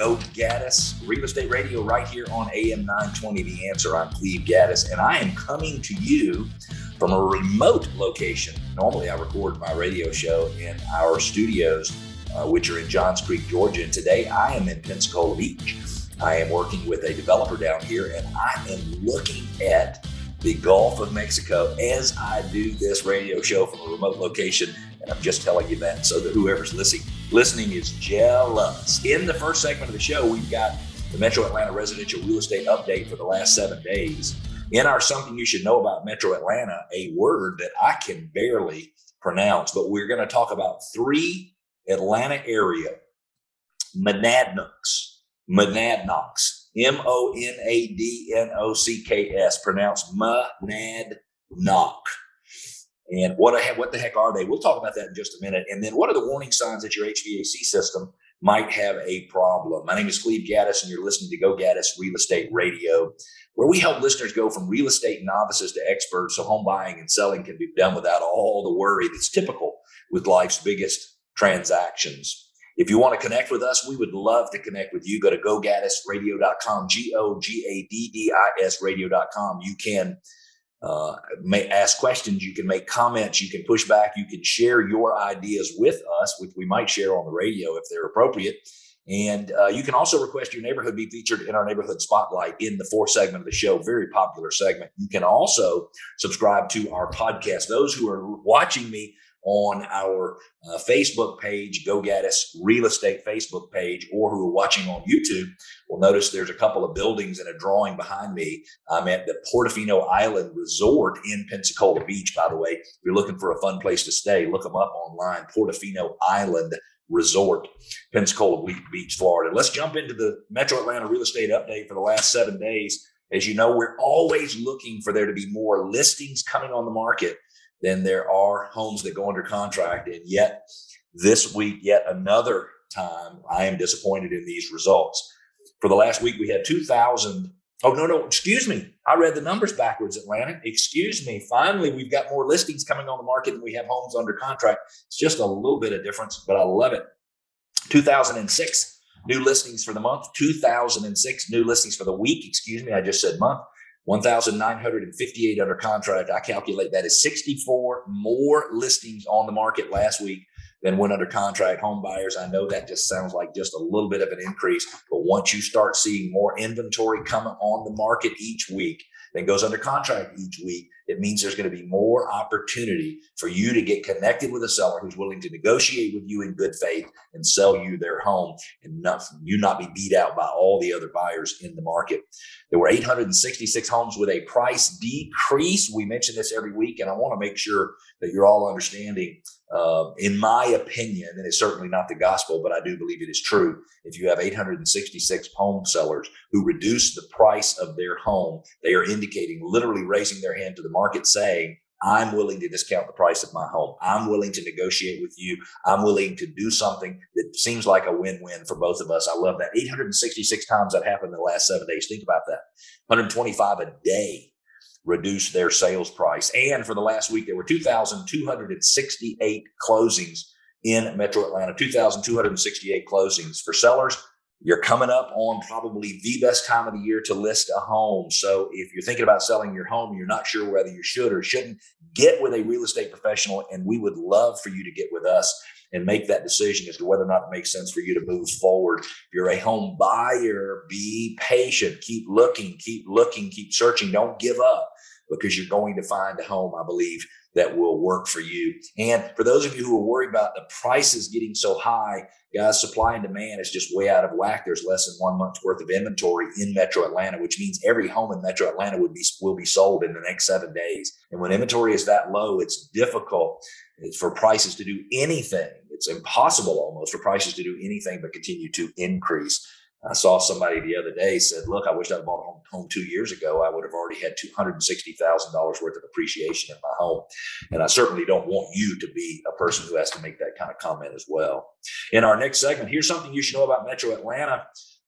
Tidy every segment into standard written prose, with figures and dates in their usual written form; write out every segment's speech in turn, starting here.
Go Gaddis, Real Estate Radio right here on AM 920 The Answer. I'm Cleve Gaddis, and I am coming to you from a remote location. Normally I record my radio show in our studios, which are in Johns Creek, Georgia. And today I am in Pensacola Beach. I am working with a developer down here, and I am looking at the Gulf of Mexico as I do this radio show from a remote location. And I'm just telling you that so that whoever's listening is jealous. In the first segment of the show, we've got the Metro Atlanta residential real estate update for the last 7 days. In our Something You Should Know About Metro Atlanta, a word that I can barely pronounce, but we're going to talk about three Atlanta area Monadnocks, M-O-N-A-D-N-O-C-K-S, pronounced Monadnock. And what the heck are they? We'll talk about that in just a minute. And then what are the warning signs that your HVAC system might have a problem? My name is Cleve Gaddis, and you're listening to Go Gaddis Real Estate Radio, where we help listeners go from real estate novices to experts so home buying and selling can be done without all the worry that's typical with life's biggest transactions. If you want to connect with us, we would love to connect with you. Go to gogaddisradio.com, G-O-G-A-D-D-I-S radio.com. You can may ask questions, you can make comments, you can push back, you can share your ideas with us, which we might share on the radio if they're appropriate. And you can also request your neighborhood be featured in our neighborhood spotlight in the fourth segment of the show. Very popular segment. You can also subscribe to our podcast. Those who are watching me on our Facebook page, Go Gaddis Real Estate Facebook page, or who are watching on YouTube, will notice there's a couple of buildings and a drawing behind me. I'm at the Portofino Island Resort in Pensacola Beach, by the way. If you're looking for a fun place to stay, look them up online, Portofino Island Resort, Pensacola Beach, Florida. Let's jump into the Metro Atlanta real estate update for the last 7 days. As you know, we're always looking for there to be more listings coming on the market then there are homes that go under contract. And yet this week, yet another time, I am disappointed in these results. For the last week, we had 2,000. Oh, no, excuse me. I read the numbers backwards, Atlanta. Excuse me. Finally, we've got more listings coming on the market than we have homes under contract. It's just a little bit of difference, but I love it. 2,006 new listings for the month, 2,006 new listings for the week. Excuse me. I just said month. 1,958 under contract. I calculate that as 64 more listings on the market last week than went under contract. Home buyers, I know that just sounds like just a little bit of an increase, but once you start seeing more inventory coming on the market each week than goes under contract each week, it means there's going to be more opportunity for you to get connected with a seller who's willing to negotiate with you in good faith and sell you their home and not be beat out by all the other buyers in the market. There were 866 homes with a price decrease. We mention this every week, and I want to make sure that you're all understanding, in my opinion, and it's certainly not the gospel, but I do believe it is true. If you have 866 home sellers who reduce the price of their home, they are indicating, literally raising their hand to the market saying, I'm willing to discount the price of my home. I'm willing to negotiate with you. I'm willing to do something that seems like a win-win for both of us. I love that. 866 times that happened in the last 7 days. Think about that. 125 a day reduced their sales price. And for the last week, there were 2,268 closings in Metro Atlanta, 2,268 closings for sellers. You're coming up on probably the best time of the year to list a home. So if you're thinking about selling your home, you're not sure whether you should or shouldn't, get with a real estate professional. And we would love for you to get with us and make that decision as to whether or not it makes sense for you to move forward. If you're a home buyer, be patient. Keep looking, keep searching. Don't give up, because you're going to find a home, I believe, that will work for you. And for those of you who are worried about the prices getting so high, guys, supply and demand is just way out of whack. There's less than 1 month's worth of inventory in Metro Atlanta, which means every home in Metro Atlanta will be sold in the next 7 days. And when inventory is that low, it's difficult for prices to do anything. It's impossible almost for prices to do anything but continue to increase. I saw somebody the other day said, look, I wish I'd bought a home 2 years ago. I would have already had $260,000 worth of appreciation in my home. And I certainly don't want you to be a person who has to make that kind of comment as well. In our next segment, here's something you should know about Metro Atlanta.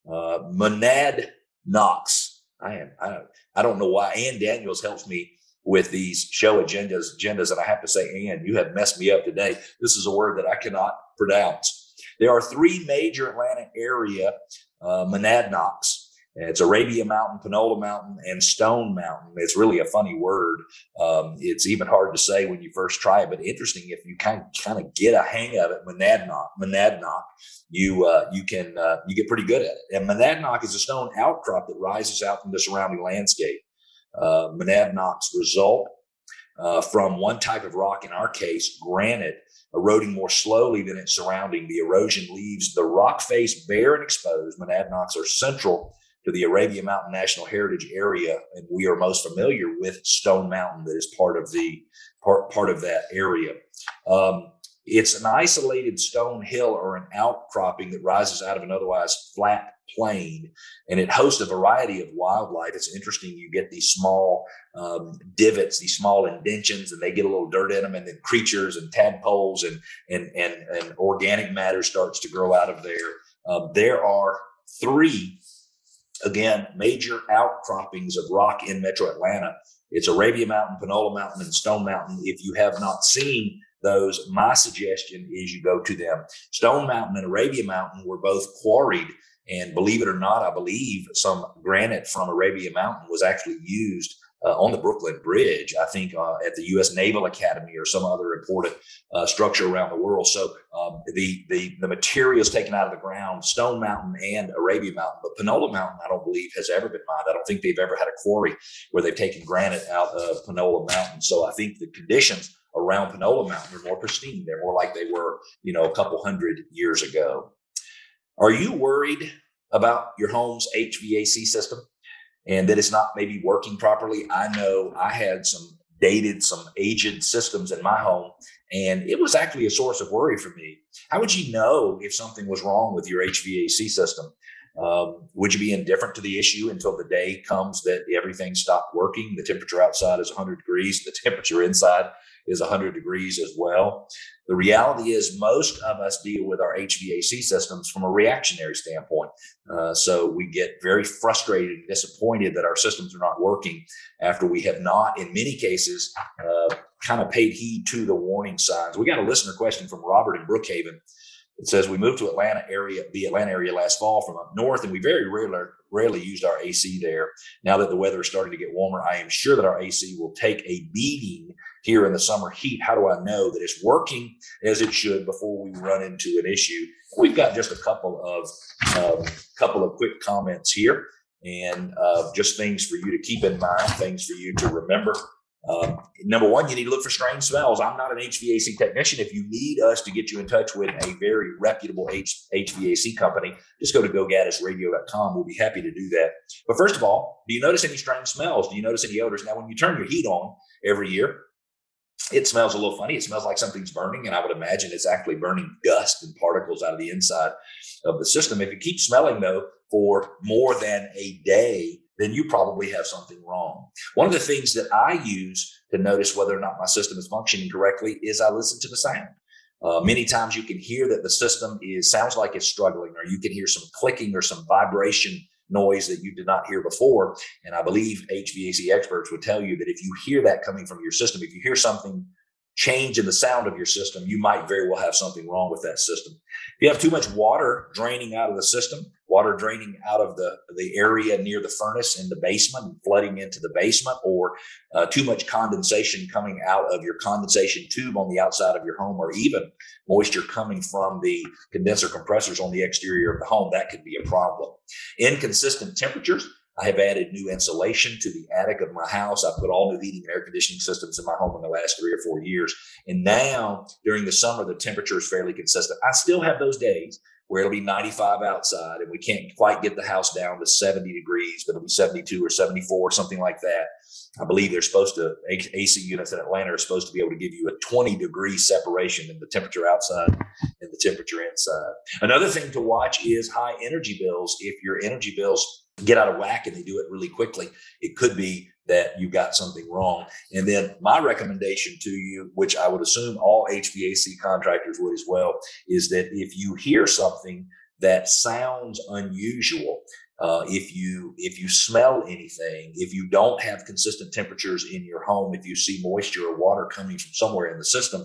Monadnocks. I don't know why Ann Daniels helps me with these show agendas. And I have to say, Ann, you have messed me up today. This is a word that I cannot pronounce. There are three major Atlanta area Monadnocks. It's Arabia Mountain, Panola Mountain, and Stone Mountain. It's really a funny word. It's even hard to say when you first try it, but interesting if you kind of get a hang of it. Monadnock, you get pretty good at it. And Monadnock is a stone outcrop that rises out from the surrounding landscape. Monadnocks result from one type of rock, in our case, granite, eroding more slowly than its surrounding. The erosion leaves the rock face bare and exposed. Monadnocks are central to the Arabia Mountain National Heritage Area, and we are most familiar with Stone Mountain, that is part of that area. It's an isolated stone hill or an outcropping that rises out of an otherwise flat plain, and it hosts a variety of wildlife. It's interesting. You get these small divots, these small indentions, and they get a little dirt in them, and then creatures and tadpoles and organic matter starts to grow out of there. There are three, again, major outcroppings of rock in Metro Atlanta. It's Arabia Mountain, Panola Mountain, and Stone Mountain. If you have not seen those, my suggestion is you go to them. Stone Mountain and Arabia Mountain were both quarried, and believe it or not, I believe some granite from Arabia Mountain was actually used on the Brooklyn Bridge, I think at the U.S. Naval Academy or some other important structure around the world. So the materials taken out of the ground, Stone Mountain and Arabia Mountain, but Panola Mountain, I don't believe has ever been mined. I don't think they've ever had a quarry where they've taken granite out of Panola Mountain. So I think the conditions around Panola Mountain are more pristine. They're more like they were, a couple hundred years ago. Are you worried about your home's HVAC system and that it's not maybe working properly? I know I had some aged systems in my home, and it was actually a source of worry for me. How would you know if something was wrong with your HVAC system? Would you be indifferent to the issue until the day comes that everything stopped working? The temperature outside is 100 degrees. The temperature inside is 100 degrees as well. The reality is most of us deal with our HVAC systems from a reactionary standpoint. So we get very frustrated and disappointed that our systems are not working after we have not, in many cases, kind of paid heed to the warning signs. We got a listener question from Robert in Brookhaven. It says, we moved to the Atlanta area last fall from up north, and we very rarely used our AC there. Now that the weather is starting to get warmer, I am sure that our AC will take a beating here in the summer heat. How do I know that it's working as it should before we run into an issue? We've got just a couple of quick comments here, and just things for you to keep in mind, things for you to remember. Number one, you need to look for strange smells. I'm not an HVAC technician. If you need us to get you in touch with a very reputable HVAC company, just go to gogaddisradio.com. We'll be happy to do that. But first of all, do you notice any strange smells? Do you notice any odors? Now, when you turn your heat on every year, it smells a little funny. It smells like something's burning, and I would imagine it's actually burning dust and particles out of the inside of the system. If it keeps smelling, though, for more than a day, then you probably have something wrong. One of the things that I use to notice whether or not my system is functioning correctly is I listen to the sound. Many times you can hear that the system sounds like it's struggling, or you can hear some clicking or some vibration noise that you did not hear before. And I believe HVAC experts would tell you that if you hear that coming from your system, if you hear something change in the sound of your system, you might very well have something wrong with that system. If you have too much water draining out of the system, water draining out of the area near the furnace in the basement and flooding into the basement, or too much condensation coming out of your condensation tube on the outside of your home, or even moisture coming from the condenser compressors on the exterior of the home, that could be a problem. Inconsistent temperatures. I have added new insulation to the attic of my house. I put all new heating and air conditioning systems in my home in the last 3 or 4 years. And now during the summer, the temperature is fairly consistent. I still have those days where it'll be 95 outside and we can't quite get the house down to 70 degrees, but it'll be 72 or 74, something like that. I believe they're supposed to, AC units in Atlanta are supposed to be able to give you a 20-degree separation in the temperature outside and the temperature inside. Another thing to watch is high energy bills. If your energy bills get out of whack and they do it really quickly, it could be that you got something wrong. And then my recommendation to you, which I would assume all HVAC contractors would as well, is that if you hear something that sounds unusual, if you smell anything, if you don't have consistent temperatures in your home, if you see moisture or water coming from somewhere in the system,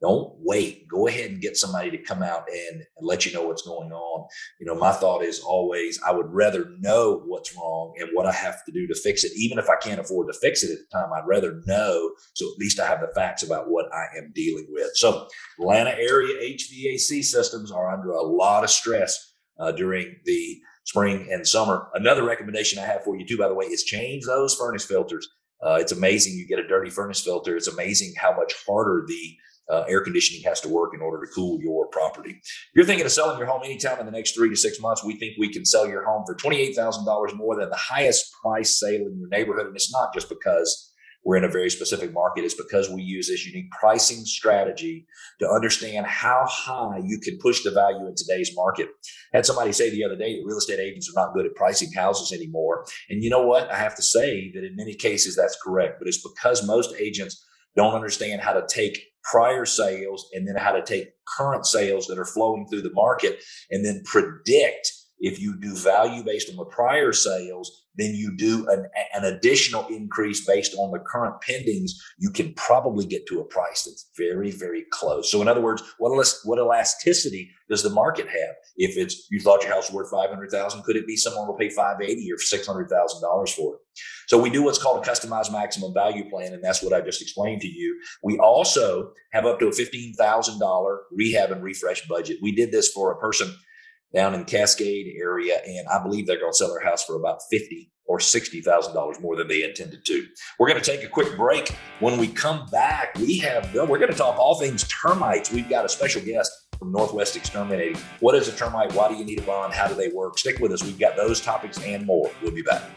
Don't wait. Go ahead and get somebody to come out and let you know what's going on. You know, my thought is always, I would rather know what's wrong and what I have to do to fix it. Even if I can't afford to fix it at the time, I'd rather know. So at least I have the facts about what I am dealing with. So Atlanta area HVAC systems are under a lot of stress during the spring and summer. Another recommendation I have for you too, by the way, is change those furnace filters. It's amazing you get a dirty furnace filter. It's amazing how much harder the air conditioning has to work in order to cool your property. If you're thinking of selling your home anytime in the next 3 to 6 months, we think we can sell your home for $28,000 more than the highest price sale in your neighborhood. And it's not just because we're in a very specific market. It's because we use this unique pricing strategy to understand how high you can push the value in today's market. Had somebody say the other day that real estate agents are not good at pricing houses anymore. And you know what? I have to say that in many cases, that's correct. But it's because most agents don't understand how to take prior sales and then how to take current sales that are flowing through the market and then predict. If you do value based on the prior sales, then you do an additional increase based on the current pendings, you can probably get to a price that's very, very close. So in other words, what elasticity does the market have? If it's you thought your house was worth $500,000, could it be someone will pay $580,000 or $600,000 for it? So we do what's called a customized maximum value plan, and that's what I just explained to you. We also have up to a $15,000 rehab and refresh budget. We did this for a person down in Cascade area, and I believe they're going to sell their house for about $50,000 or $60,000 more than they intended to. We're going to take a quick break. When we come back, we're going to talk all things termites. We've got a special guest from Northwest Exterminating. What is a termite? Why do you need a bond? How do they work? Stick with us. We've got those topics and more. We'll be back.